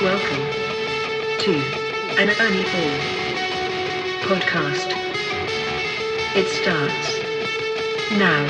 Welcome to an Ernie Ball podcast. It starts now.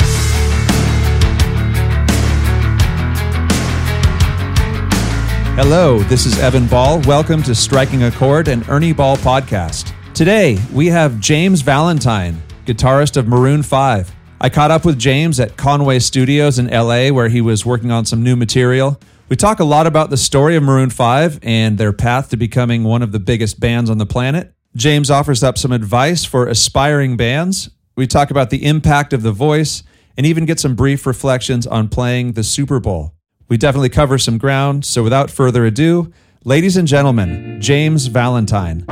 Hello, this is Evan Ball. Welcome to Striking a Chord, an Ernie Ball podcast. Today, we have James Valentine, guitarist of Maroon 5. I caught up with James at Conway Studios in LA, where he was working on some new material. We talk a lot about the story of Maroon 5 and their path to becoming one of the biggest bands on the planet. James offers up some advice for aspiring bands. We talk about the impact of The Voice and even get some brief reflections on playing the Super Bowl. We definitely cover some ground, so without further ado, ladies and gentlemen, James Valentine.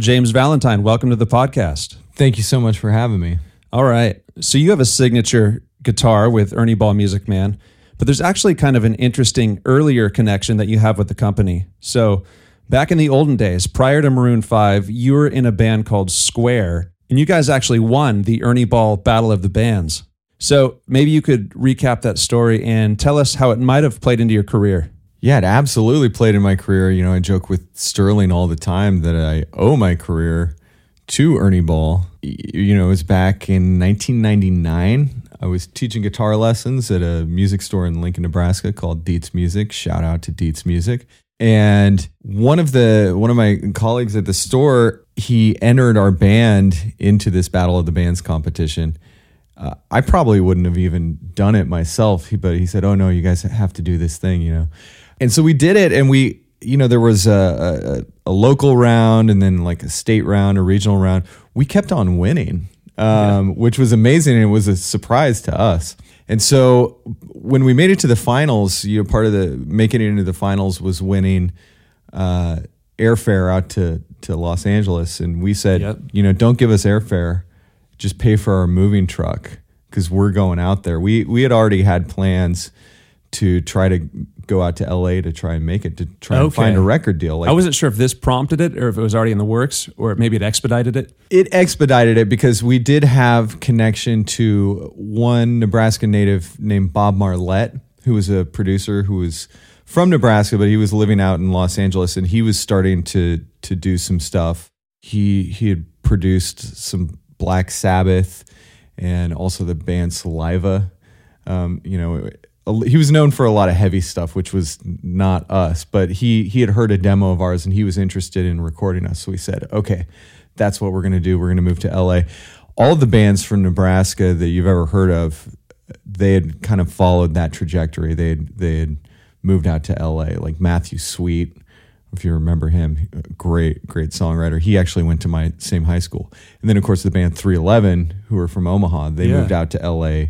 James Valentine, welcome to the podcast. Thank you so much for having me. All right. So you have a signature guitar with Ernie Ball Music Man, but there's actually kind of an interesting earlier connection that you have with the company. So back in the olden days, prior to Maroon 5, you were in a band called Square, and you guys actually won the Ernie Ball Battle of the Bands. So maybe you could recap that story and tell us how it might have played into your career. Yeah, it absolutely played in my career. You know, I joke with Sterling all the time that I owe my career to Ernie Ball. You know, it was back in 1999. I was teaching guitar lessons at a music store in Lincoln, Nebraska called Dietz Music. Shout out to Dietz Music. And one of my colleagues at the store, he entered our band into this Battle of the Bands competition. I probably wouldn't have even done it myself, but he said, "Oh no, you guys have to do this thing, you know." And so we did it, and we, you know, there was a local round, and then like a state round, a regional round. We kept on winning, which was amazing, and it was a surprise to us. And so when we made it to the finals, you know, part of the making it into the finals was winning airfare out to Los Angeles, and we said, you know, don't give us airfare. Just pay for our moving truck because we're going out there. We had already had plans to try to go out to LA to try and make it, to try and find a record deal. Like, I wasn't sure if this prompted it or if it was already in the works, or maybe it expedited it. It expedited it because we did have connection to one Nebraska native named Bob Marlette, who was a producer who was from Nebraska, but he was living out in Los Angeles, and he was starting to do some stuff. He had produced some Black Sabbath, and also the band Saliva. You know, he was known for a lot of heavy stuff, which was not us, but he had heard a demo of ours, and he was interested in recording us. So we said, okay, that's what we're going to do. We're going to move to LA. All the bands from Nebraska that you've ever heard of, they had kind of followed that trajectory. They had moved out to LA, like Matthew Sweet. If you remember him, great songwriter. He actually went to my same high school. And then, of course, the band 311, who are from Omaha, they moved out to LA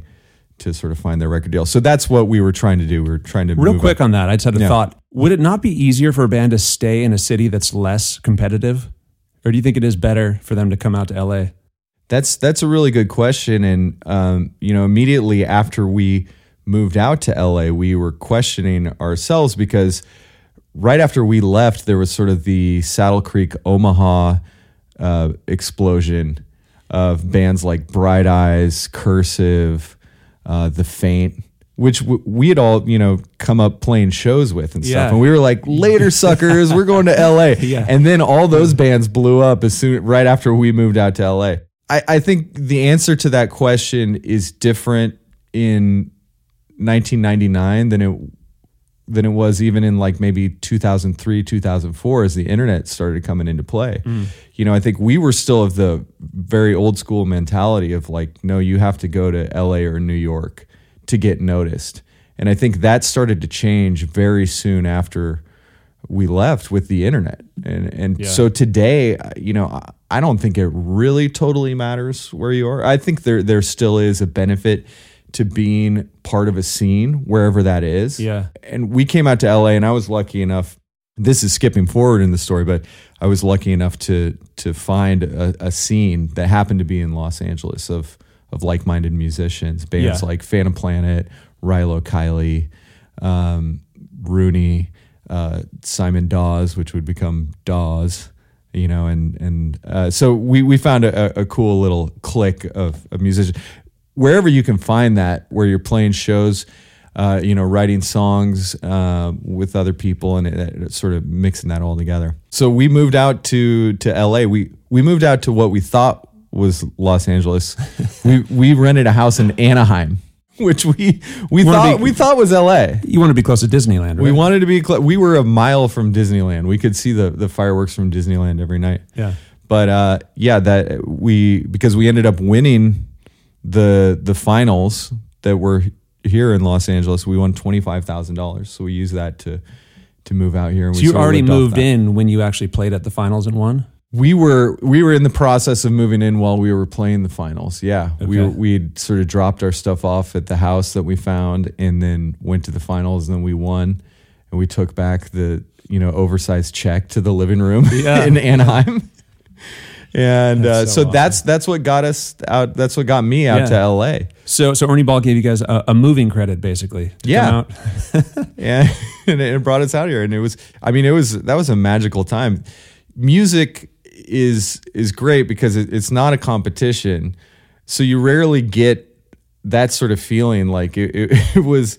to sort of find their record deal. So that's what we were trying to do. We were trying to real quick up on that. I just had a thought. Would it not be easier for a band to stay in a city that's less competitive, or do you think it is better for them to come out to LA? That's a really good question. And you know, immediately after we moved out to LA, we were questioning ourselves because right after we left, there was sort of the Saddle Creek, Omaha explosion of bands like Bright Eyes, Cursive, The Faint, which we had all, you know, come up playing shows with and stuff. And we were like, later, suckers, we're going to LA. And then all those bands blew up right after we moved out to LA. I think the answer to that question is different in 1999 than it was even in like maybe 2003, 2004 as the internet started coming into play. You know, I think we were still of the very old school mentality of like, no, you have to go to LA or New York to get noticed. And I think that started to change very soon after we left with the internet. And so today, you know, I don't think it really totally matters where you are. I think there still is a benefit to being part of a scene, wherever that is. Yeah. And we came out to LA, and I was lucky enough, this is skipping forward in the story, but I was lucky enough to find a scene that happened to be in Los Angeles of like-minded musicians, bands like Phantom Planet, Rilo Kiley, Rooney, Simon Dawes, which would become Dawes, you know, and so we found a cool little clique of musicians. Wherever you can find that, where you're playing shows, writing songs with other people and sort of mixing that all together. So we moved out to LA. We moved out to what we thought was Los Angeles. We rented a house in Anaheim, which we thought was LA. You want to be close to Disneyland, right? We wanted to be close. We were a mile from Disneyland. We could see the fireworks from Disneyland every night. Yeah. But because we ended up winning the finals that were here in Los Angeles. We won $25,000. So we used that to move out here. And so you already moved in when you actually played at the finals and won? We were in the process of moving in while we were playing the finals. Yeah, okay. We'd sort of dropped our stuff off at the house that we found, and then went to the finals, and then we won, and we took back the oversized check to the living room in Anaheim. And so that's what got us out. That's what got me out to LA. So Ernie Ball gave you guys a moving credit, basically. Come out. Yeah, and it brought us out here, and it was a magical time. Music is great because it's not a competition, so you rarely get that sort of feeling. Like it was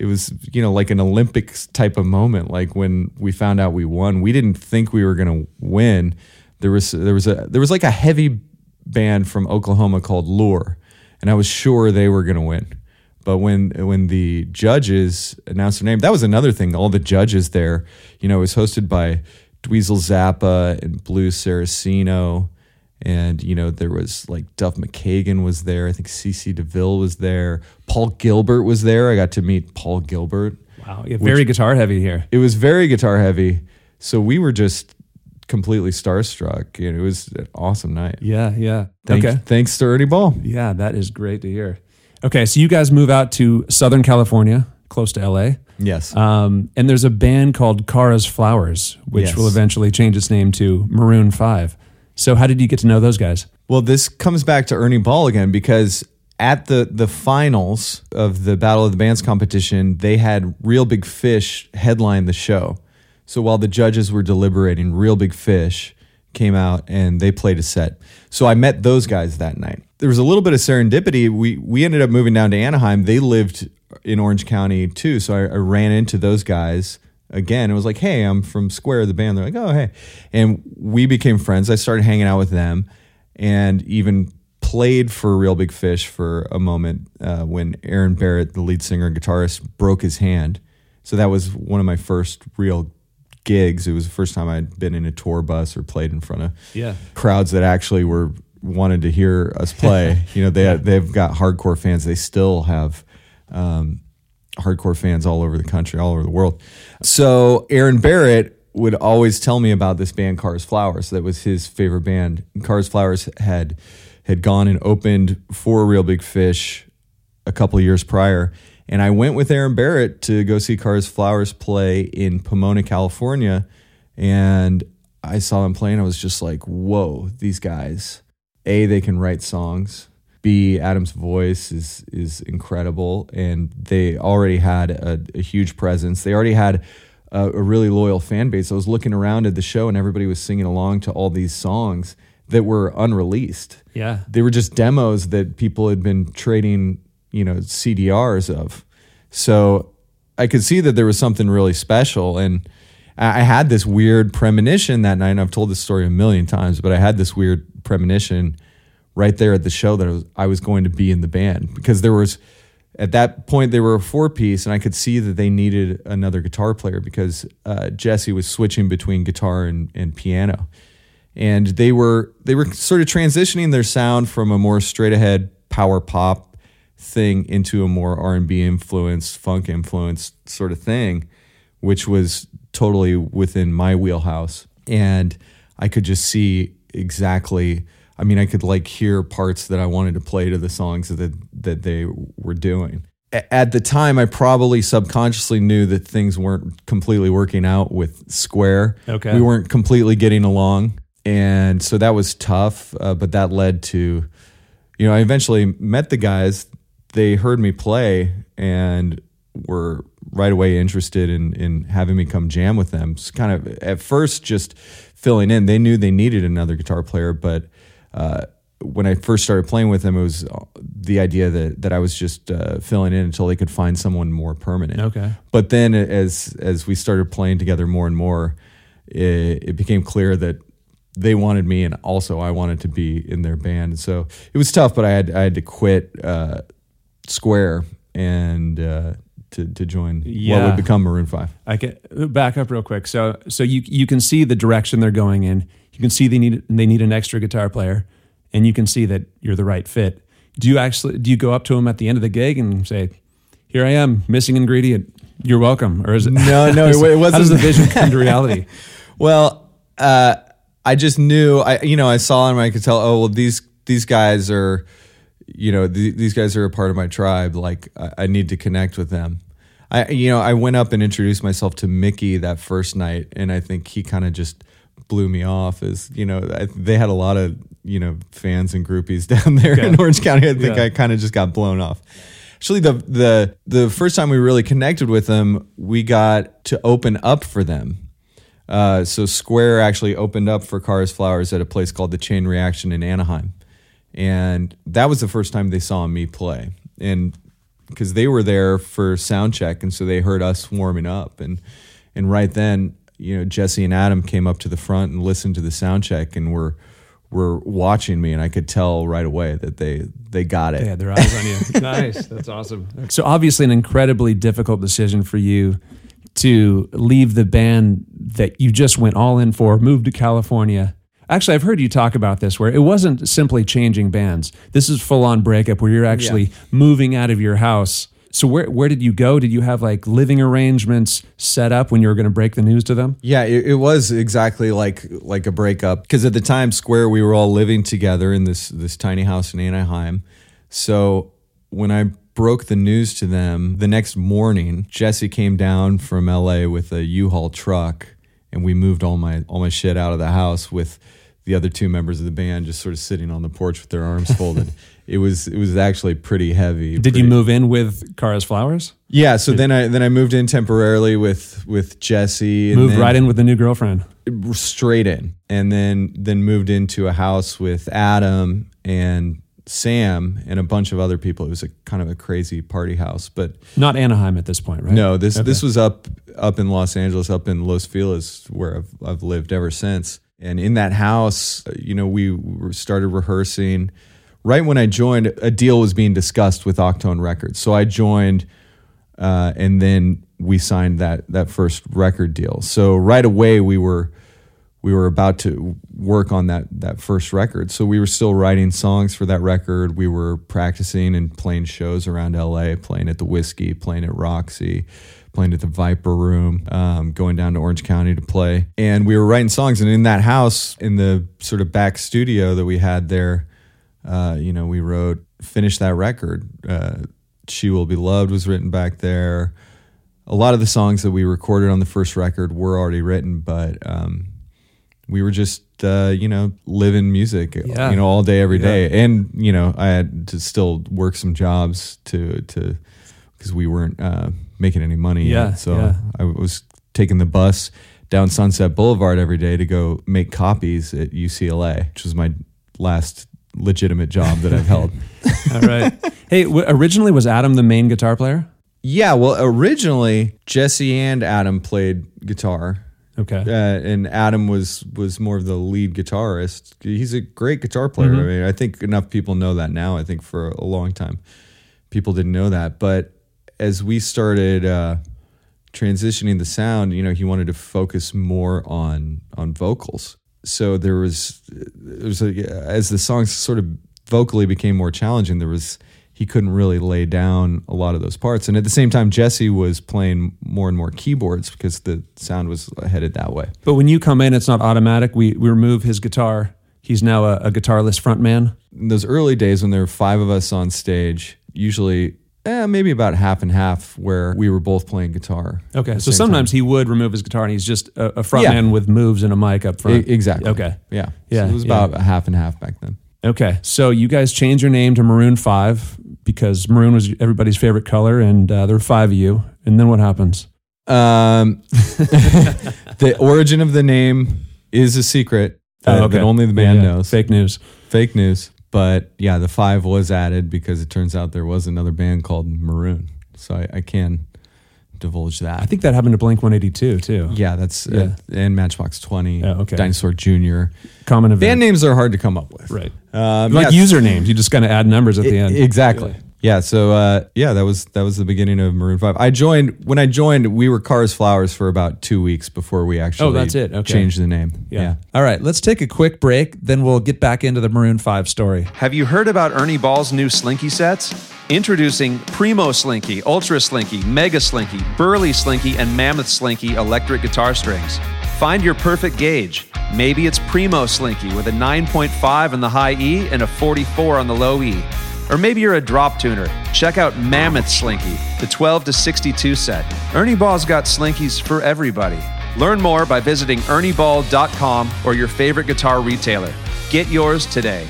like an Olympics type of moment. Like when we found out we won, we didn't think we were going to win. There was like a heavy band from Oklahoma called Lure, and I was sure they were going to win. But when the judges announced their name, that was another thing. All the judges there, it was hosted by Dweezil Zappa and Blue Saraceno, and there was like Duff McKagan was there. I think CeCe DeVille was there. Paul Gilbert was there. I got to meet Paul Gilbert. Wow, very guitar heavy here. It was very guitar heavy. So we were just completely starstruck. It was an awesome night. Yeah, yeah. Thanks to Ernie Ball. Yeah, that is great to hear. Okay, so you guys move out to Southern California, close to LA. Yes. And there's a band called Kara's Flowers, which will eventually change its name to Maroon 5. So how did you get to know those guys? Well, this comes back to Ernie Ball again, because at the finals of the Battle of the Bands competition, they had Real Big Fish headline the show. So while the judges were deliberating, Real Big Fish came out and they played a set. So I met those guys that night. There was a little bit of serendipity. We ended up moving down to Anaheim. They lived in Orange County too. So I ran into those guys again. It was like, hey, I'm from Square, the band. They're like, oh, hey. And we became friends. I started hanging out with them and even played for Real Big Fish for a moment when Aaron Barrett, the lead singer and guitarist, broke his hand. So that was one of my first real gigs. It was the first time I'd been in a tour bus or played in front of crowds that actually wanted to hear us play. They've got hardcore fans. They still have hardcore fans all over the country, all over the world. So Aaron Barrett would always tell me about this band Kara's Flowers. That was his favorite band. Kara's Flowers had gone and opened for Real Big Fish a couple of years prior, and I went with Aaron Barrett to go see Kara's Flowers play in Pomona, California, and I saw them playing. I was just like, whoa, these guys, A, they can write songs. B, Adam's voice is incredible, and they already had a huge presence. They already had a really loyal fan base. I was looking around at the show, and everybody was singing along to all these songs that were unreleased. Yeah, they were just demos that people had been trading, CDRs of. So I could see that there was something really special, and I had this weird premonition that night. And I've told this story a million times, but I had this weird premonition right there at the show that I was going to be in the band, because there was, at that point, they were a four-piece, and I could see that they needed another guitar player because Jesse was switching between guitar and piano, and they were sort of transitioning their sound from a more straight-ahead power pop thing into a more R&B influenced, funk influenced sort of thing, which was totally within my wheelhouse, and I could just see exactly. I mean, I could hear parts that I wanted to play to the songs that they were doing. At the time, I probably subconsciously knew that things weren't completely working out with Square. Okay. We weren't completely getting along. And so that was tough, but that led to, I eventually met the guys. They heard me play and were right away interested in having me come jam with them. It's kind of at first just filling in. They knew they needed another guitar player, but when I first started playing with them, it was the idea that I was just filling in until they could find someone more permanent. Okay. But then as we started playing together more and more, it became clear that they wanted me, and also I wanted to be in their band. And so it was tough, but I had to quit Square and to join what would become Maroon 5. I can back up real quick. So you can see the direction they're going in. You can see they need an extra guitar player, and you can see that you're the right fit. Do you go up to them at the end of the gig and say, "Here I am, missing ingredient. You're welcome"? Or is it no? It wasn't. How does the vision come to reality? Well, I just knew I saw him. I could tell. Oh well, these guys are, these guys are a part of my tribe. Like I need to connect with them. I went up and introduced myself to Mickey that first night, and I think he kind of just blew me off. As they had a lot of fans and groupies down there in Orange County. I think I kind of just got blown off. Actually, the first time we really connected with them, we got to open up for them. So Square actually opened up for Kara's Flowers at a place called the Chain Reaction in Anaheim, and that was the first time they saw me play. And because they were there for sound check, and so they heard us warming up, and right then, Jesse and Adam came up to the front and listened to the sound check, and were watching me, and I could tell right away that they got it. They had their eyes on you. Nice. That's awesome. So obviously an incredibly difficult decision for you to leave the band that you just went all in for, moved to California. Actually, I've heard you talk about this, where it wasn't simply changing bands. This is full-on breakup where you're actually moving out of your house. So where did you go? Did you have like living arrangements set up when you were going to break the news to them? Yeah, it was exactly like a breakup, because at the time, Square, we were all living together in this tiny house in Anaheim. So when I broke the news to them the next morning, Jesse came down from LA with a U-Haul truck, and we moved all my shit out of the house with the other two members of the band just sort of sitting on the porch with their arms folded. It was actually pretty heavy. Did you move in with Kara's Flowers? Yeah, so then I moved in temporarily with Jesse. And moved right in with the new girlfriend. Straight in. And then moved into a house with Adam and Sam and a bunch of other people. It was a kind of a crazy party house, but not Anaheim at this point, right? No, this was up in Los Angeles, up in Los Feliz, where I've lived ever since. And in that house, we started rehearsing. Right when I joined, a deal was being discussed with Octone Records. So I joined, and then we signed that first record deal. So right away, we were about to work on that first record. So we were still writing songs for that record. We were practicing and playing shows around LA, playing at the Whiskey, playing at Roxy, playing at the Viper Room, going down to Orange County to play. And we were writing songs, and in that house, in the sort of back studio that we had there, we wrote, finished that record. She Will Be Loved was written back there. A lot of the songs that we recorded on the first record were already written, but we were just, living music, all day, every day. And, I had to still work some jobs because we weren't making any money yet. So I was taking the bus down Sunset Boulevard every day to go make copies at UCLA, which was my last legitimate job that I've held. All right. Hey, originally was Adam the main guitar player? Yeah, well, originally Jesse and Adam played guitar. Okay. And Adam was more of the lead guitarist. He's a great guitar player. Mm-hmm. I mean, I think enough people know that now. I think for a long time people didn't know that. But as we started transitioning the sound, he wanted to focus more on vocals. So as the songs sort of vocally became more challenging, he couldn't really lay down a lot of those parts. And at the same time, Jesse was playing more and more keyboards because the sound was headed that way. But when you come in, it's not automatic. We remove his guitar. He's now a guitarless frontman. In those early days when there were five of us on stage, usually maybe about half and half where we were both playing guitar. Okay, so sometimes he would remove his guitar and he's just a front man with moves and a mic up front. Exactly. Okay. Yeah. So it was about a half and half back then. Okay, so you guys changed your name to Maroon 5 because maroon was everybody's favorite color, and there were five of you. And then what happens? The origin of the name is a secret that only the band knows. Fake news. But yeah, the 5 was added because it turns out there was another band called Maroon. So I can divulge that. I think that happened to Blink 182 too. Yeah, that's and Matchbox 20, Dinosaur Jr. Common event. Band names are hard to come up with, right? Like usernames, you just kind of add numbers at the end. Exactly. Yeah. So that was the beginning of Maroon 5. When I joined, we were Kara's Flowers for about 2 weeks before we actually changed the name. Yeah. All right, let's take a quick break, then we'll get back into the Maroon 5 story. Have you heard about Ernie Ball's new Slinky sets? Introducing Primo Slinky, Ultra Slinky, Mega Slinky, Burly Slinky, and Mammoth Slinky electric guitar strings. Find your perfect gauge. Maybe it's Primo Slinky with a 9.5 on the high E and a 44 on the low E. Or maybe you're a drop tuner. Check out Mammoth Slinky, the 12 to 62 set. Ernie Ball's got Slinkies for everybody. Learn more by visiting ernieball.com or your favorite guitar retailer. Get yours today.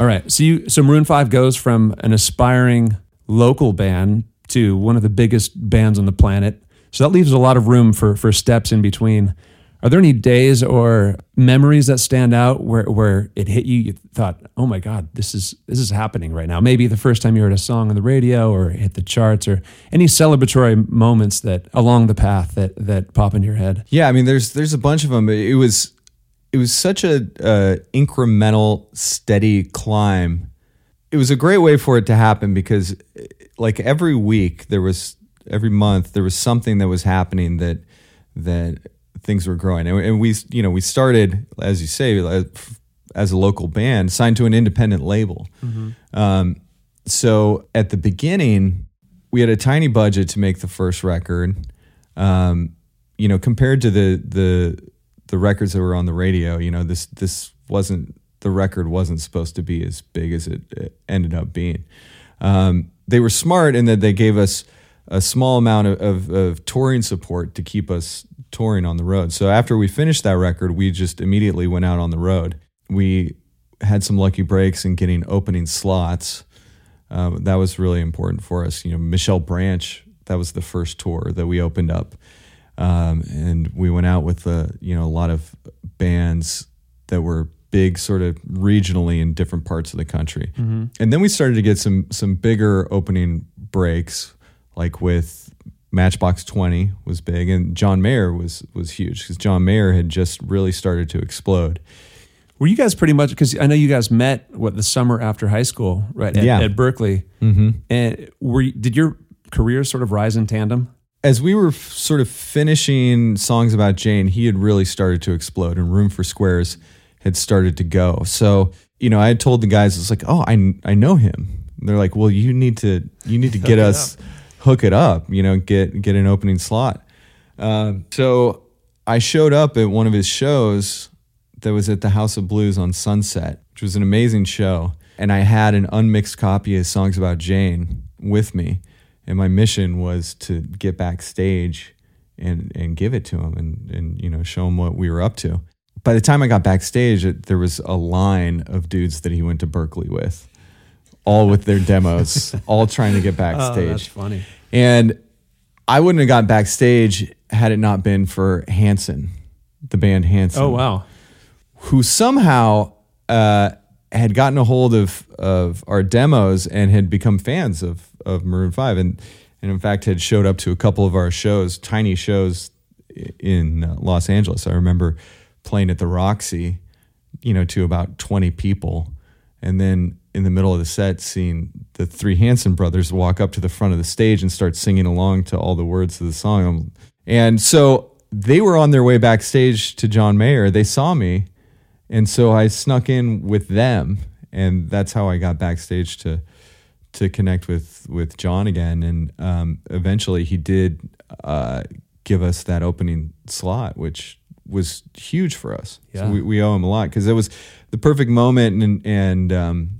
All right, so Maroon 5 goes from an aspiring local band to one of the biggest bands on the planet. So that leaves a lot of room for steps in between. Are there any days or memories that stand out where it hit you? You thought, oh my God, this is happening right now. Maybe the first time you heard a song on the radio or hit the charts, or any celebratory moments that along the path that pop into your head. Yeah, I mean, there's a bunch of them. It was such a incremental, steady climb. It was a great way for it to happen because, like, every month there was something that was happening that things were growing, and we started, as you say, as a local band signed to an independent label. Mm-hmm. So at the beginning, we had a tiny budget to make the first record. Compared to the records that were on the radio, the record wasn't supposed to be as big as it ended up being. They were smart in that they gave us a small amount of touring support to keep us touring on the road. So after we finished that record, we just immediately went out on the road. We had some lucky breaks in getting opening slots. That was really important for us. Michelle Branch, that was the first tour that we opened up. And we went out with a lot of bands that were big sort of regionally in different parts of the country. Mm-hmm. And then we started to get some bigger opening breaks, like with Matchbox 20 was big, and John Mayer was huge because John Mayer had just really started to explode. Were you guys pretty much, because I know you guys met the summer after high school, right? At Berkeley. Mm-hmm. And did your careers sort of rise in tandem? As we were sort of finishing Songs About Jane, he had really started to explode, and Room for Squares had started to go. So, I had told the guys, it's like, oh, I know him. And they're like, well, you need to get us, hook it up, get an opening slot. So I showed up at one of his shows that was at the House of Blues on Sunset, which was an amazing show. And I had an unmixed copy of Songs About Jane with me. And my mission was to get backstage and give it to him and show him what we were up to. By the time I got backstage, there was a line of dudes that he went to Berkeley with, all with their demos, all trying to get backstage. Oh, that's funny. And I wouldn't have gotten backstage had it not been for Hanson, the band Hanson. Oh, wow. Who somehow had gotten a hold of our demos and had become fans of Maroon 5, and in fact had showed up to a couple of our shows, tiny shows in Los Angeles. I remember playing at the Roxy, to about 20 people, and then in the middle of the set seeing the three Hanson brothers walk up to the front of the stage and start singing along to all the words of the song. And so they were on their way backstage to John Mayer. They saw me, and so I snuck in with them, and that's how I got backstage to connect with John again. And eventually he did give us that opening slot, which was huge for us. Yeah. So we owe him a lot because it was the perfect moment, and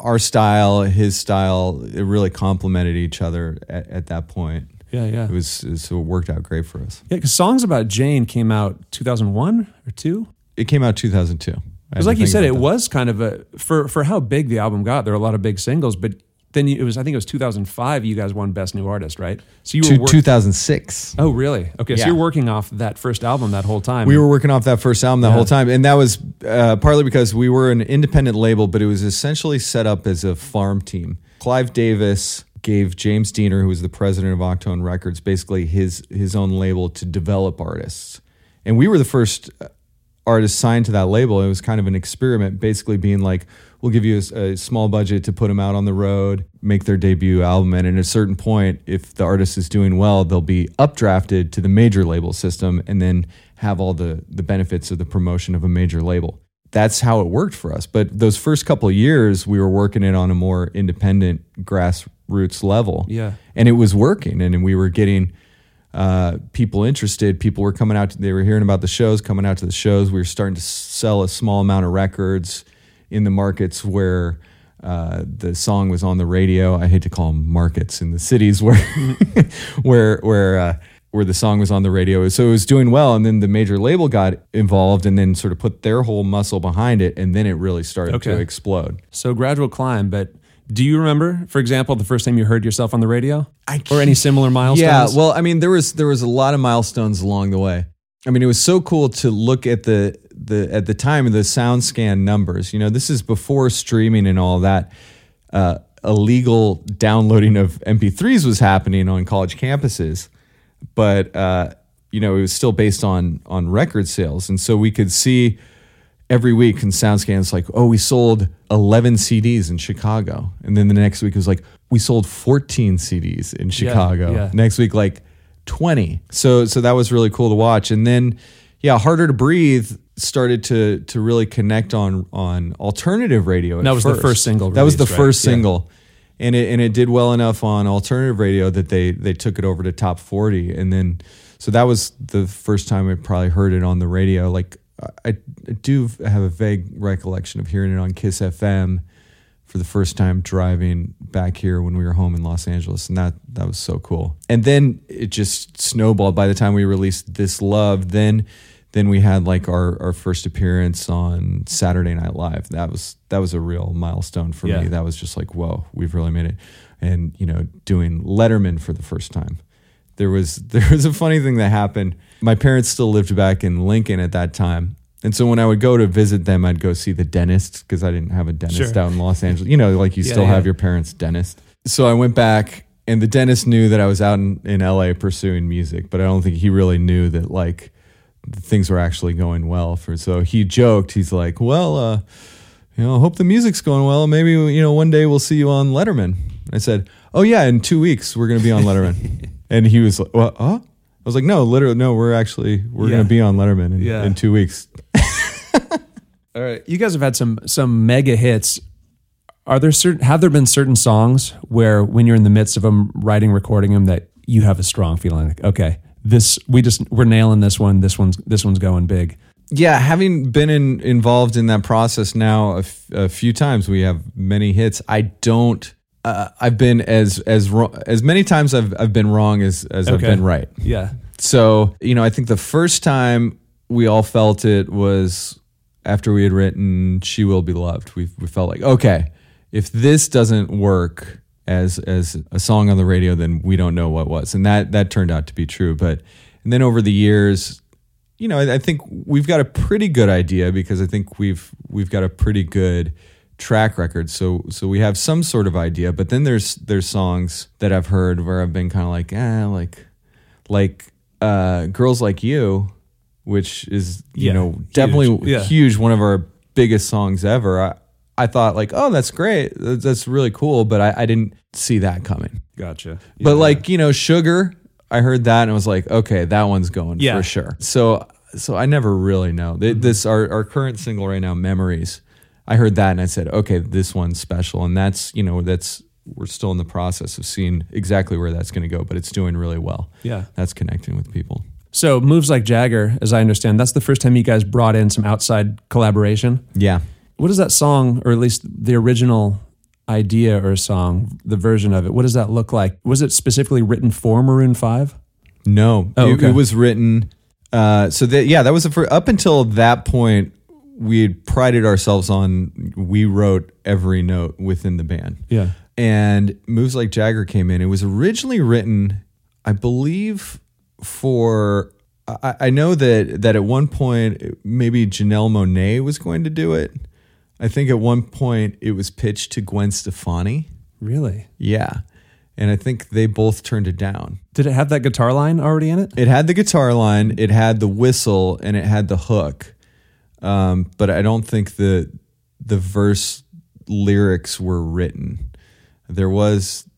our style, his style, it really complemented each other at that point. Yeah. It worked out great for us. Yeah, because Songs About Jane came out 2001 or 2? It came out 2002. Because like you said, it was kind of for how big the album got, there are a lot of big singles, but Then it was, I think it was 2005, you guys won Best New Artist, right? So you were 2006. Oh, really? Okay, yeah. So you're working off that first album that whole time. We were working off that first album that whole time. And that was partly because we were an independent label, but it was essentially set up as a farm team. Clive Davis gave James Diener, who was the president of Octone Records, basically his own label to develop artists. And we were the first artists signed to that label. It was kind of an experiment, basically being like, we'll give you a small budget to put them out on the road, make their debut album. And at a certain point, if the artist is doing well, they'll be updrafted to the major label system and then have all the benefits of the promotion of a major label. That's how it worked for us. But those first couple of years, we were working it on a more independent grassroots level. Yeah. And it was working. And we were getting people interested. People were coming out. They were hearing about the shows, coming out to the shows. We were starting to sell a small amount of records in the markets where the song was on the radio. I hate to call them markets, in the cities where where the song was on the radio. So it was doing well, and then the major label got involved and then sort of put their whole muscle behind it, and then it really started to explode. So gradual climb, but do you remember, for example, the first time you heard yourself on the radio? Or any similar milestones? Yeah, well, I mean, there was a lot of milestones along the way. I mean, it was so cool to look at the time of the SoundScan numbers. You know, this is before streaming and all that. Illegal downloading of MP3s was happening on college campuses, but you know, it was still based on record sales, and so we could see every week in SoundScan's like, oh, we sold 11 CDs in Chicago, and then the next week it was like, we sold 14 CDs in Chicago. Yeah, yeah. Next week, like 20. So that was really cool to watch, and then Harder to Breathe started to really connect on alternative radio. That was the first single. That was the first single, and it did well enough on alternative radio that they took it over to top 40, and then so that was the first time I probably heard it on the radio. Like I do have a vague recollection of hearing it on Kiss FM for the first time driving back here when we were home in Los Angeles, and that was so cool. And then it just snowballed. By the time we released This Love, then we had like our first appearance on Saturday Night Live. That was a real milestone for me. That was just like, whoa, we've really made it. And you know, doing Letterman for the first time. There was a funny thing that happened. My parents still lived back in Lincoln at that time. And so when I would go to visit them, I'd go see the dentist because I didn't have a dentist out in Los Angeles. You know, like you still have your parents' dentist. So I went back, and the dentist knew that I was out in LA pursuing music, but I don't think he really knew that like things were actually going well for. So he joked, he's like, well, you know, I hope the music's going well. Maybe, you know, one day we'll see you on Letterman. I said, oh yeah, in 2 weeks we're going to be on Letterman. And he was like, well, huh? I was like, no, literally, no, we're going to be on Letterman in 2 weeks. All right. You guys have had some mega hits. Have there been certain songs where when you're in the midst of them, writing, recording them, that you have a strong feeling like, okay, we're nailing this one. This one's going big. Yeah. Having been involved in that process now a few times, we have many hits. I've been as many times I've been wrong as I've been right. Yeah. So, you know, I think the first time we all felt it was after we had written She Will Be Loved. We felt like, okay, if this doesn't work as a song on the radio, then we don't know what was. And that turned out to be true. But and then over the years, you know, I think we've got a pretty good idea because I think we've got a pretty good track record, so we have some sort of idea. But then there's songs that I've heard where I've been kind of like Girls Like You, which is definitely huge, one of our biggest songs ever. I thought like, oh, that's great, that's really cool, but I didn't see that coming. Gotcha. Yeah. But like, you know, Sugar, I heard that and I was like, okay, that one's going for sure. So I never really know. Mm-hmm. This our current single right now, Memories, I heard that and I said, okay, this one's special. And that's, you know, we're still in the process of seeing exactly where that's going to go, but it's doing really well. Yeah. That's connecting with people. So Moves Like Jagger, as I understand, that's the first time you guys brought in some outside collaboration. Yeah. What does that song, or at least the original idea or song, the version of it, what does that look like? Was it specifically written for Maroon 5? No. Oh, okay. It was written. That was up until that point. We had prided ourselves on, we wrote every note within the band. Yeah. and Moves Like Jagger came in. It was originally written, I believe, for... I know that at one point, maybe Janelle Monáe was going to do it. I think at one point it was pitched to Gwen Stefani. Really? Yeah. And I think they both turned it down. Did it have that guitar line already in it? It had the guitar line, it had the whistle, and it had the hook. But I don't think the verse lyrics were written. There was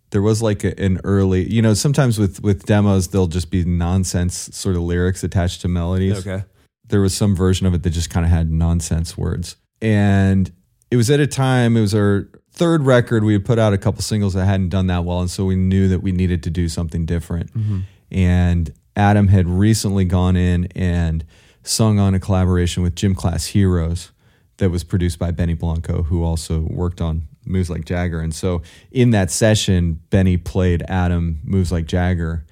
like an early, you know, sometimes with demos, there'll just be nonsense sort of lyrics attached to melodies. Okay. There was some version of it that just kind of had nonsense words. And it was at a time, it was our third record. We had put out a couple singles that hadn't done that well. And so we knew that we needed to do something different. Mm-hmm. And Adam had recently gone in and sung on a collaboration with Gym Class Heroes that was produced by Benny Blanco, who also worked on Moves Like Jagger. And so in that session, Benny played Adam Moves Like Jagger.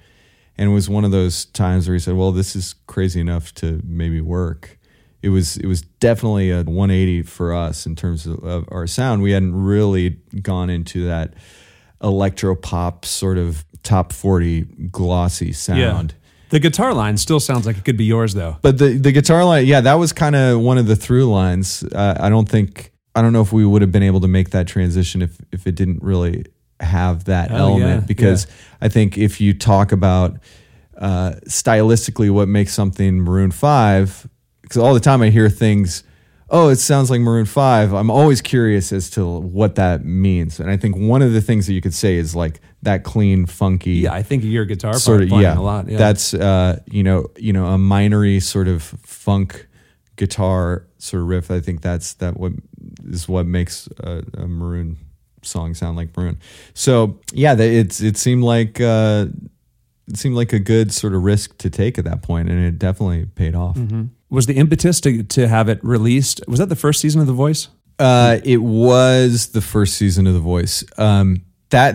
And it was one of those times where he said, well, this is crazy enough to maybe work. It was definitely a 180 for us in terms of our sound. We hadn't really gone into that electro-pop sort of top 40 glossy sound. Yeah. The guitar line still sounds like it could be yours, though. But the guitar line, yeah, that was kind of one of the through lines. I don't know if we would have been able to make that transition if it didn't really have that element. Yeah, because yeah. I think if you talk about stylistically what makes something Maroon 5, because all the time I hear things, oh, it sounds like Maroon 5. I'm always curious as to what that means. And I think one of the things that you could say is like that clean, funky. Yeah, I think your guitar sort of, playing a lot. Yeah. That's, a minory sort of funk guitar sort of riff. I think that's what makes a Maroon song sound like Maroon. So yeah, it seemed like a good sort of risk to take at that point, and it definitely paid off. Mm-hmm. Was the impetus to have it released? Was that the first season of The Voice? It was the first season of The Voice. That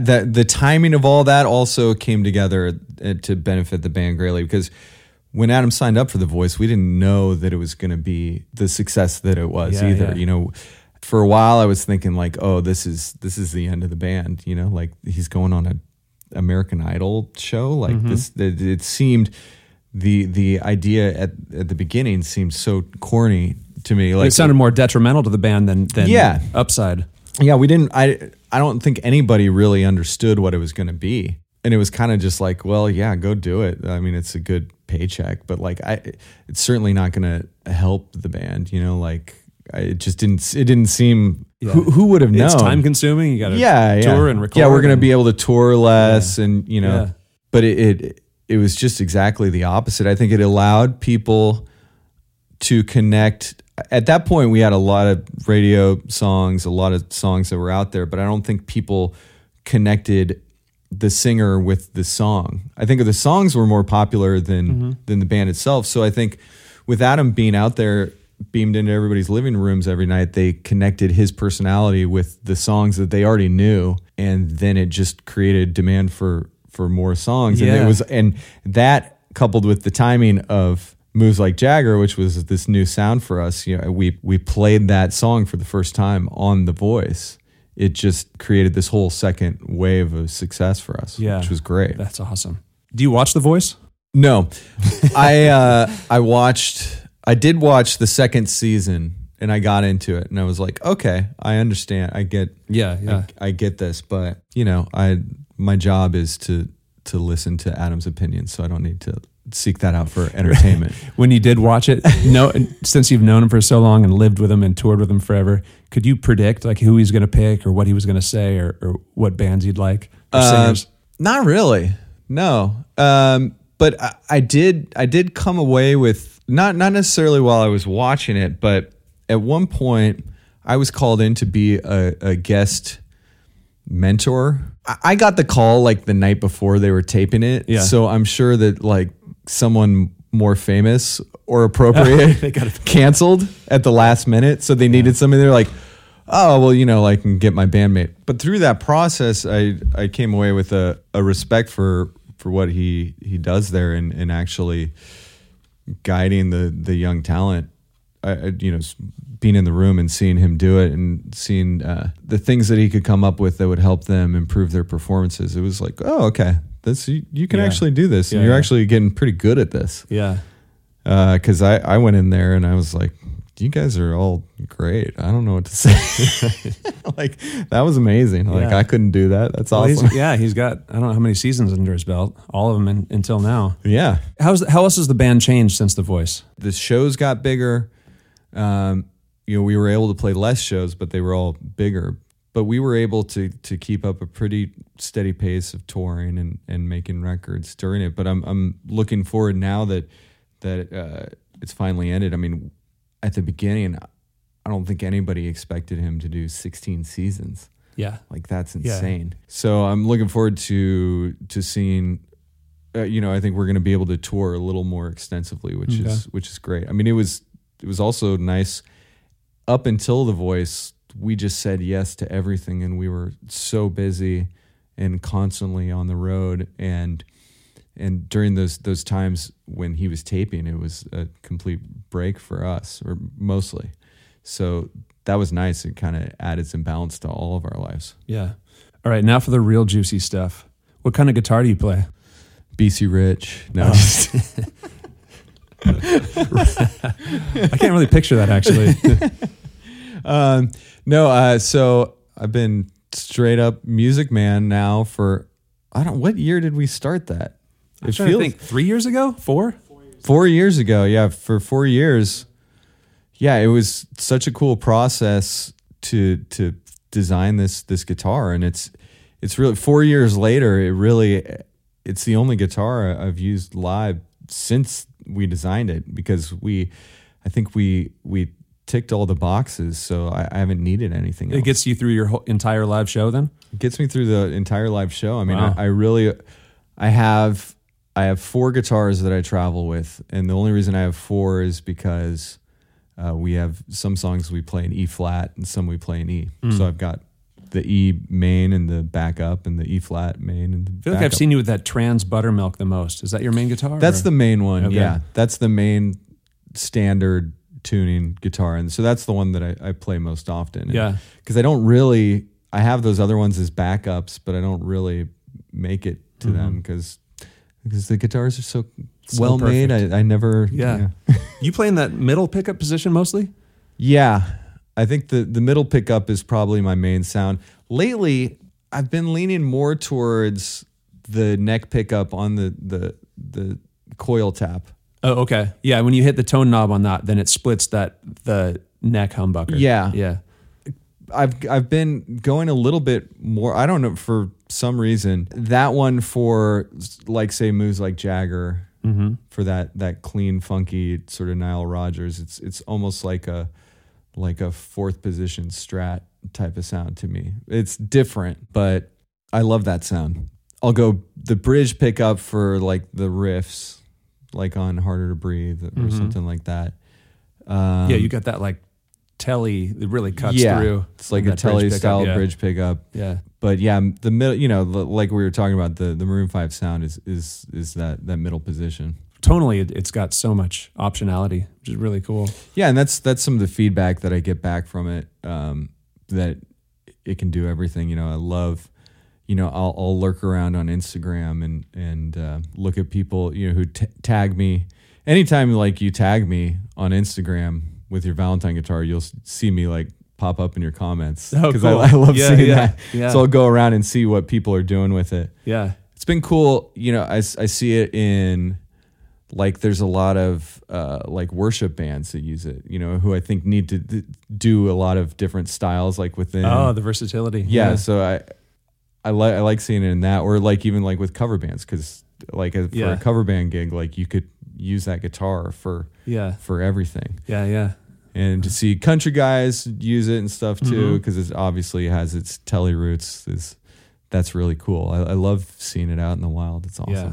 the timing of all that also came together to benefit the band greatly, because when Adam signed up for The Voice, we didn't know that it was going to be the success that it was either. Yeah. You know, for a while I was thinking like, oh, this is the end of the band. You know, like he's going on an American Idol show. Like mm-hmm. this, it seemed the idea at the beginning seemed so corny to me. Like it sounded more detrimental to the band than the upside. Yeah, we didn't. I don't think anybody really understood what it was going to be, and it was kind of just like, well, yeah, go do it. I mean, it's a good paycheck, but like it's certainly not going to help the band, you know, like it didn't seem who would have known. It's time consuming. You got to tour and record. Yeah, we're going to be able to tour less and you know, but it was just exactly the opposite. I think it allowed people to connect. At that point we had a lot of radio songs, a lot of songs that were out there, but I don't think people connected the singer with the song. I think the songs were more popular than the band itself. So I think with Adam being out there, beamed into everybody's living rooms every night, they connected his personality with the songs that they already knew. And then it just created demand for more songs. Yeah. And that coupled with the timing of Moves Like Jagger, which was this new sound for us, you know, we played that song for the first time on The Voice. It just created this whole second wave of success for us, which was great. That's awesome. Do you watch The Voice? No. I did watch the second season, and I got into it, and I was like, okay, I understand. I get I get this, but you know, my job is to listen to Adam's opinions, so I don't need to seek that out for entertainment. When you did watch it, since you've known him for so long and lived with him and toured with him forever, could you predict like who he's going to pick or what he was going to say or what bands he'd like or singers? Not really, no. But I did come away with not necessarily while I was watching it, but at one point I was called in to be a guest mentor. I got the call like the night before they were taping it, so I'm sure that like someone more famous or appropriate canceled at the last minute. So they needed somebody. They're like, oh, well, you know, like I can get my bandmate. But through that process, I came away with a respect for what he does there and actually guiding the young talent I being in the room and seeing him do it and seeing the things that he could come up with that would help them improve their performances. It was like, oh, okay, this you can actually do this, and you're actually getting pretty good at this. Yeah, because I went in there and I was like, you guys are all great. I don't know what to say. Like, that was amazing. Like, I couldn't do that. That's awesome. He's got, I don't know how many seasons under his belt, all of them until now. Yeah. How else has the band changed since The Voice? The shows got bigger. We were able to play less shows, but they were all bigger. But we were able to keep up a pretty steady pace of touring and making records during it. But I'm looking forward now that it's finally ended. I mean, at the beginning, I don't think anybody expected him to do 16 seasons. Yeah. Like, that's insane. Yeah. So I'm looking forward to seeing, I think we're going to be able to tour a little more extensively, which is great. I mean, it was also nice up until The Voice. We just said yes to everything, and we were so busy and constantly on the road. And during those times when he was taping, it was a complete break for us, or mostly. So that was nice. It kind of added some balance to all of our lives. Yeah. All right, now for the real juicy stuff. What kind of guitar do you play? BC Rich. No. I can't really picture that, actually. So I've been straight up Music Man now for, what year did we start that? I'm trying to think, 3 years ago? Four? 4 years ago, yeah. For 4 years. Yeah, it was such a cool process to design this guitar, and it's really 4 years later, it's the only guitar I've used live since we designed it, because I think we ticked all the boxes, so I haven't needed anything else. It gets you through your entire live show then? It gets me through the entire live show. I mean, wow. I have four guitars that I travel with, and the only reason I have four is because we have some songs we play in E flat and some we play in E. Mm. So I've got the E main and the backup, and the E flat main and the backup. I feel like I've seen you with that Trans Buttermilk the most. Is that your main guitar? That's the main one. Okay. Yeah, that's the main standard tuning guitar, and so that's the one that I play most often. And yeah, because I have those other ones as backups, but I don't really make it to them because the guitars are so well perfect. Made. I never... Yeah. Yeah. You play in that middle pickup position mostly? Yeah. I think the middle pickup is probably my main sound. Lately, I've been leaning more towards the neck pickup on the coil tap. Oh, okay. Yeah, when you hit the tone knob on that, then it splits the neck humbucker. Yeah. Yeah. I've been going a little bit more, I don't know, for some reason, that one for, like, say, moves like Jagger, for that clean, funky sort of Nile Rodgers. It's almost like a fourth position strat type of sound to me. It's different, but I love that sound. I'll go the bridge pickup for, like, the riffs, like on Harder to Breathe or something like that. You got that, like, Telly, it really cuts through. It's like a Telly style bridge pickup. Yeah. But yeah, the middle, like we were talking about, the Maroon 5 sound is that middle position. Tonally, it's got so much optionality, which is really cool. Yeah, and that's some of the feedback that I get back from it, that it can do everything. I love, I'll lurk around on Instagram and look at people, who tag me. Anytime, like, you tag me on Instagram with your Valentine guitar, you'll see me, like, pop up in your comments. Oh, cool. I love seeing that. Yeah. So I'll go around and see what people are doing with it. Yeah. It's been cool. I see it in, like, there's a lot of like worship bands that use it, who I think need to do a lot of different styles, like within. Oh, the versatility. Yeah. So I like seeing it in that, or like even like with cover bands, because like for a cover band gig, like, you could use that guitar for everything. Yeah. Yeah. And to see country guys use it and stuff too, because it obviously has its Telly roots. That's really cool. I love seeing it out in the wild. It's awesome. Yeah.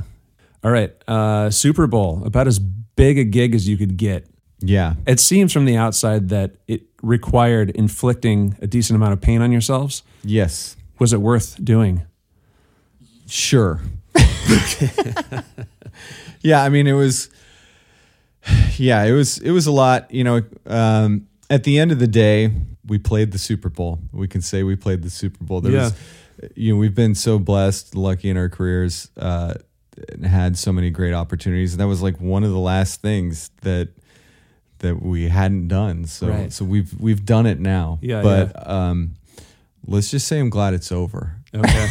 All right, Super Bowl, about as big a gig as you could get. Yeah. It seems from the outside that it required inflicting a decent amount of pain on yourselves. Yes. Was it worth doing? Sure. Yeah, I mean, it was... Yeah, it was a lot. You know, at the end of the day, we played the Super Bowl. We can say we played the Super Bowl. You know, we've been so blessed, lucky in our careers, and had so many great opportunities. And that was like one of the last things that we hadn't done. So, So we've done it now. Yeah, but let's just say I'm glad it's over. Okay.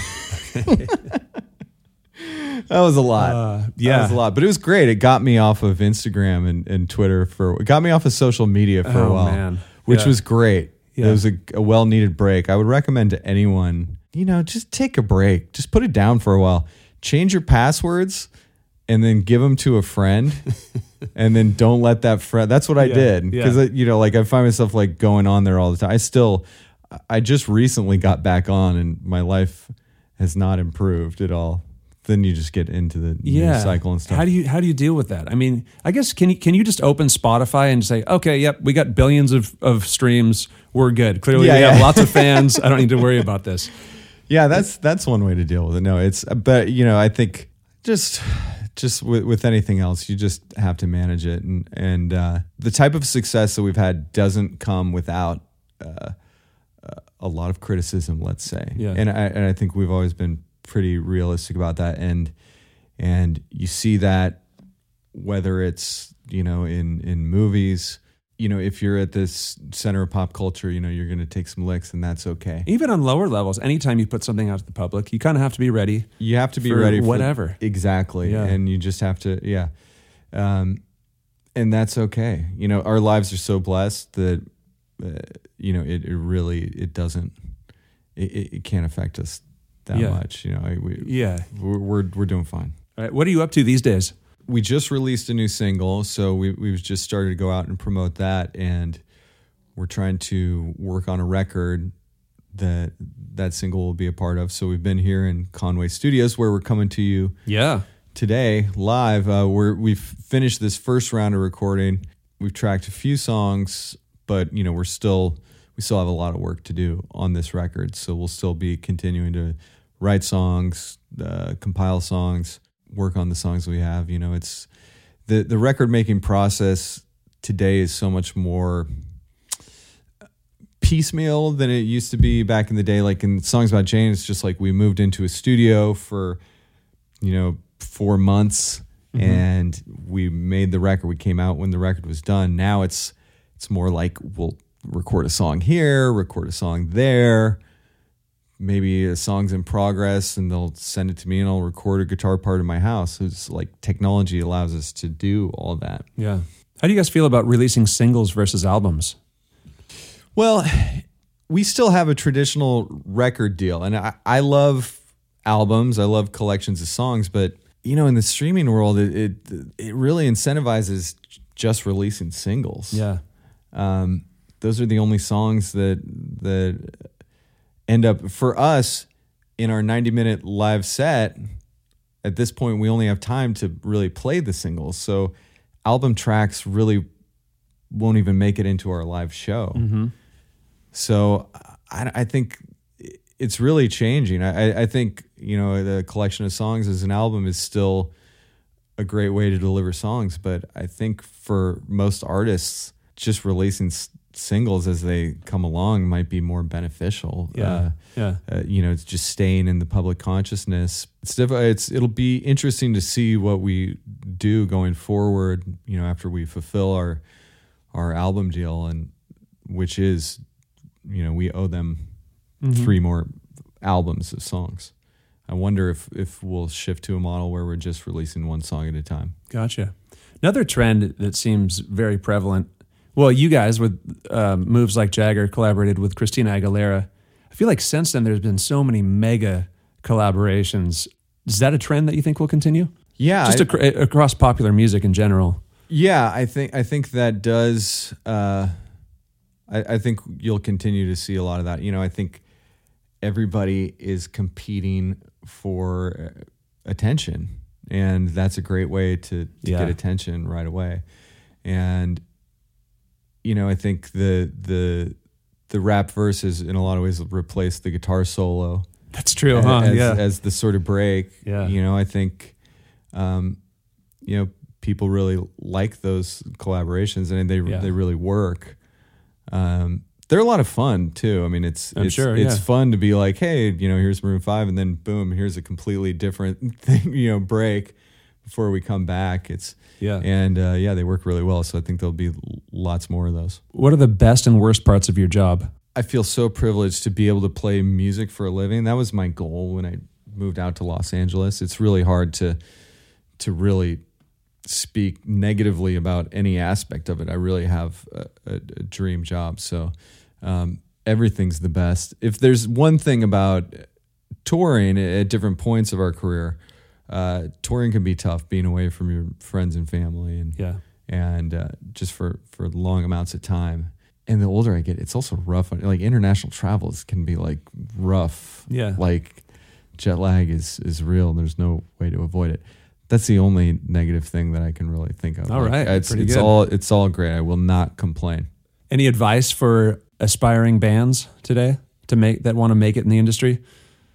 That was a lot. That was a lot, but it was great. It got me off of Instagram and Twitter it got me off of social media for a while, man. Which was great. Yeah. It was a well-needed break. I would recommend to anyone, you know, just take a break. Just put it down for a while. Change your passwords and then give them to a friend and then don't let that friend. That's what I did. Because, you know, like I find myself like going on there all the time. I just recently got back on and my life has not improved at all. Then you just get into the news cycle and stuff. How do you deal with that? I mean, I guess can you just open Spotify and say, okay, yep, we got billions of streams, we're good. Clearly, we have lots of fans. I don't need to worry about this. Yeah, that's one way to deal with it. No, but you know, I think just with anything else, you just have to manage it, and the type of success that we've had doesn't come without a lot of criticism, let's say. Yeah. And I think we've always been pretty realistic about that, and you see that whether it's, you know, in movies, you know, if you're at this center of pop culture, you know, you're going to take some licks, and that's okay. Even on lower levels, anytime you put something out to the public, you kind of have to be ready. You have to be ready for whatever. Exactly. Yeah. And you just have to and that's okay. You know, our lives are so blessed that you know, it can't affect us that much, you know. We're doing fine. All right, what are you up to these days? We just released a new single, so we've just started to go out and promote that, and we're trying to work on a record that single will be a part of. So we've been here in Conway Studios, where we're coming to you today live. We've finished this first round of recording. We've tracked a few songs, but you know, we still have a lot of work to do on this record. So we'll still be continuing to write songs, compile songs, work on the songs we have. You know, it's the record making process today is so much more piecemeal than it used to be back in the day. Like in Songs About Jane, it's just like we moved into a studio for, you know, 4 months, and we made the record. We came out when the record was done. Now it's more like we'll record a song here, record a song there. Maybe a song's in progress and they'll send it to me and I'll record a guitar part in my house. It's like technology allows us to do all that. Yeah. How do you guys feel about releasing singles versus albums? Well, we still have a traditional record deal, and I love albums. I love collections of songs, but you know, in the streaming world, it really incentivizes just releasing singles. Yeah. Those are the only songs that end up for us in our 90-minute live set. At this point, we only have time to really play the singles. So album tracks really won't even make it into our live show. Mm-hmm. So I think it's really changing. I think, you know, the collection of songs as an album is still a great way to deliver songs. But I think for most artists, just releasing singles as they come along might be more beneficial. You know, it's just staying in the public consciousness. It'll be interesting to see what we do going forward, you know, after we fulfill our album deal, and which is, you know, we owe them 3 more albums of songs. I wonder if we'll shift to a model where we're just releasing one song at a time. Gotcha. Another trend that seems very prevalent. Well, you guys with moves like Jagger collaborated with Christina Aguilera. I feel like since then there's been so many mega collaborations. Is that a trend that you think will continue? Yeah, just across popular music in general. Yeah, I think that does. I think you'll continue to see a lot of that. You know, I think everybody is competing for attention, and that's a great way to get attention right away. And you know, I think the rap verses in a lot of ways replace the guitar solo. That's true, as the sort of break. Yeah. You know, I think, you know, people really like those collaborations, and they really work. They're a lot of fun too. I mean, it's fun to be like, hey, you know, here's Maroon 5, and then boom, here's a completely different thing, you know, break before we come back. They work really well. So I think there'll be lots more of those. What are the best and worst parts of your job? I feel so privileged to be able to play music for a living. That was my goal when I moved out to Los Angeles. It's really hard to really speak negatively about any aspect of it. I really have a dream job. So everything's the best. If there's one thing about touring at different points of our career, touring can be tough, being away from your friends and family and just for long amounts of time. And the older I get, it's also rough. Like international travels can be like rough. Yeah. Like jet lag is real. And there's no way to avoid it. That's the only negative thing that I can really think of. All right. Like, it's all great. I will not complain. Any advice for aspiring bands today that want to make it in the industry?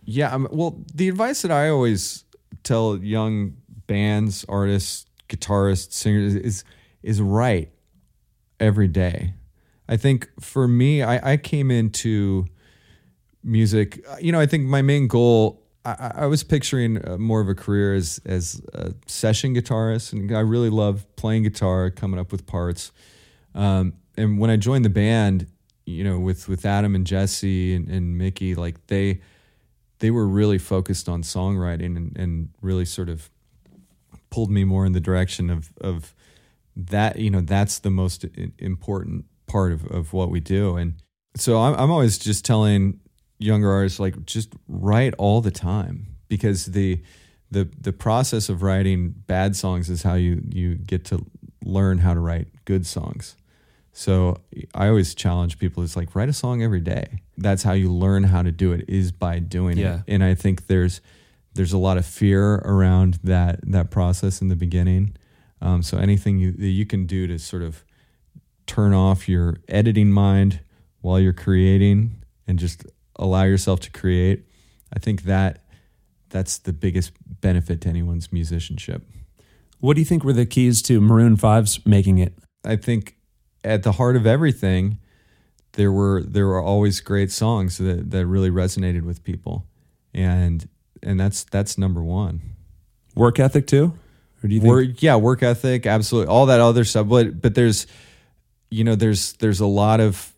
Yeah. Well, the advice that I always tell young bands, artists, guitarists, singers is write every day. I think for me, I came into music, you know, I think my main goal, I was picturing more of a career as a session guitarist, and I really love playing guitar, coming up with parts. And when I joined the band, you know, with Adam and Jesse and Mickey, like they were really focused on songwriting and really sort of pulled me more in the direction of that, you know, that's the most important part of what we do. And so I'm always just telling younger artists, like, just write all the time, because the process of writing bad songs is how you get to learn how to write good songs. So I always challenge people, it's like, write a song every day. That's how you learn how to do it, is by doing it. And I think there's a lot of fear around that process in the beginning. So anything that you can do to sort of turn off your editing mind while you're creating and just allow yourself to create, I think that's the biggest benefit to anyone's musicianship. What do you think were the keys to Maroon 5's making it? I think at the heart of everything, there were always great songs that really resonated with people, and that's number one. Work ethic too, or do you think? Work ethic, absolutely. All that other stuff, but there's, you know, there's a lot of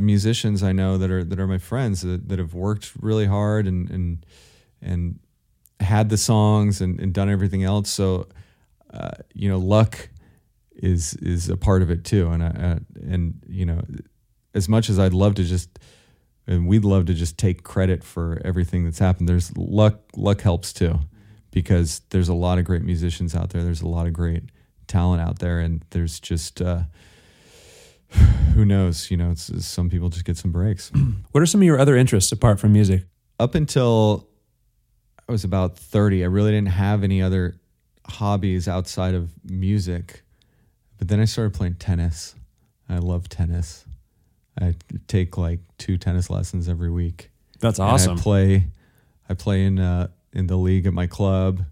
musicians I know that are my friends that have worked really hard and had the songs and done everything else. So, you know, luck is a part of it too. And I, you know, as much as I'd love to we'd love to just take credit for everything that's happened, there's luck helps too, because there's a lot of great musicians out there. There's a lot of great talent out there, and there's just who knows, you know, it's some people just get some breaks. What are some of your other interests apart from music? Up until I was about 30, I really didn't have any other hobbies outside of music, but then I started playing tennis. I love tennis. I take like 2 tennis lessons every week. That's awesome. And I play in the league at my club.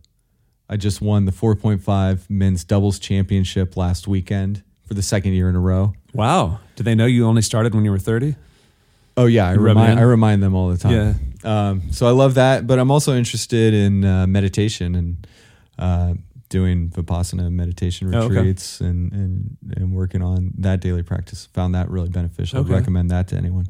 I just won the 4.5 men's doubles championship last weekend for the second year in a row. Wow. Did they know you only started when you were 30? Oh, yeah. I remind them all the time. Yeah. So I love that. But I'm also interested in meditation and doing Vipassana meditation retreats. Oh, okay. and working on that daily practice. Found that really beneficial. Okay. I'd recommend that to anyone.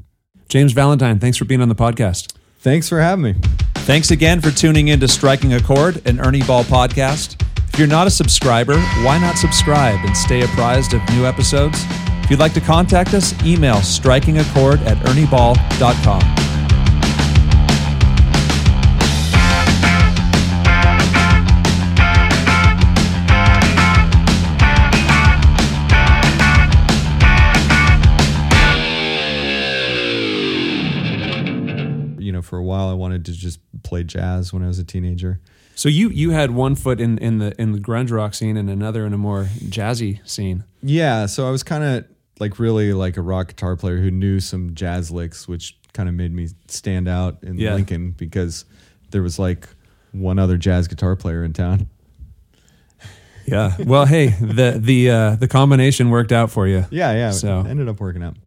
James Valentine, thanks for being on the podcast. Thanks for having me. Thanks again for tuning in to Striking a Chord, an Ernie Ball podcast. If you're not a subscriber, why not subscribe and stay apprised of new episodes? If you'd like to contact us, email strikingachord@ernieball.com. For a while, I wanted to just play jazz when I was a teenager. So you had one foot in the grunge rock scene and another in a more jazzy scene. Yeah, so I was kind of like really like a rock guitar player who knew some jazz licks, which kind of made me stand out in Lincoln, because there was like one other jazz guitar player in town. Yeah. Well, hey, the combination worked out for you. Yeah, yeah. So it ended up working out.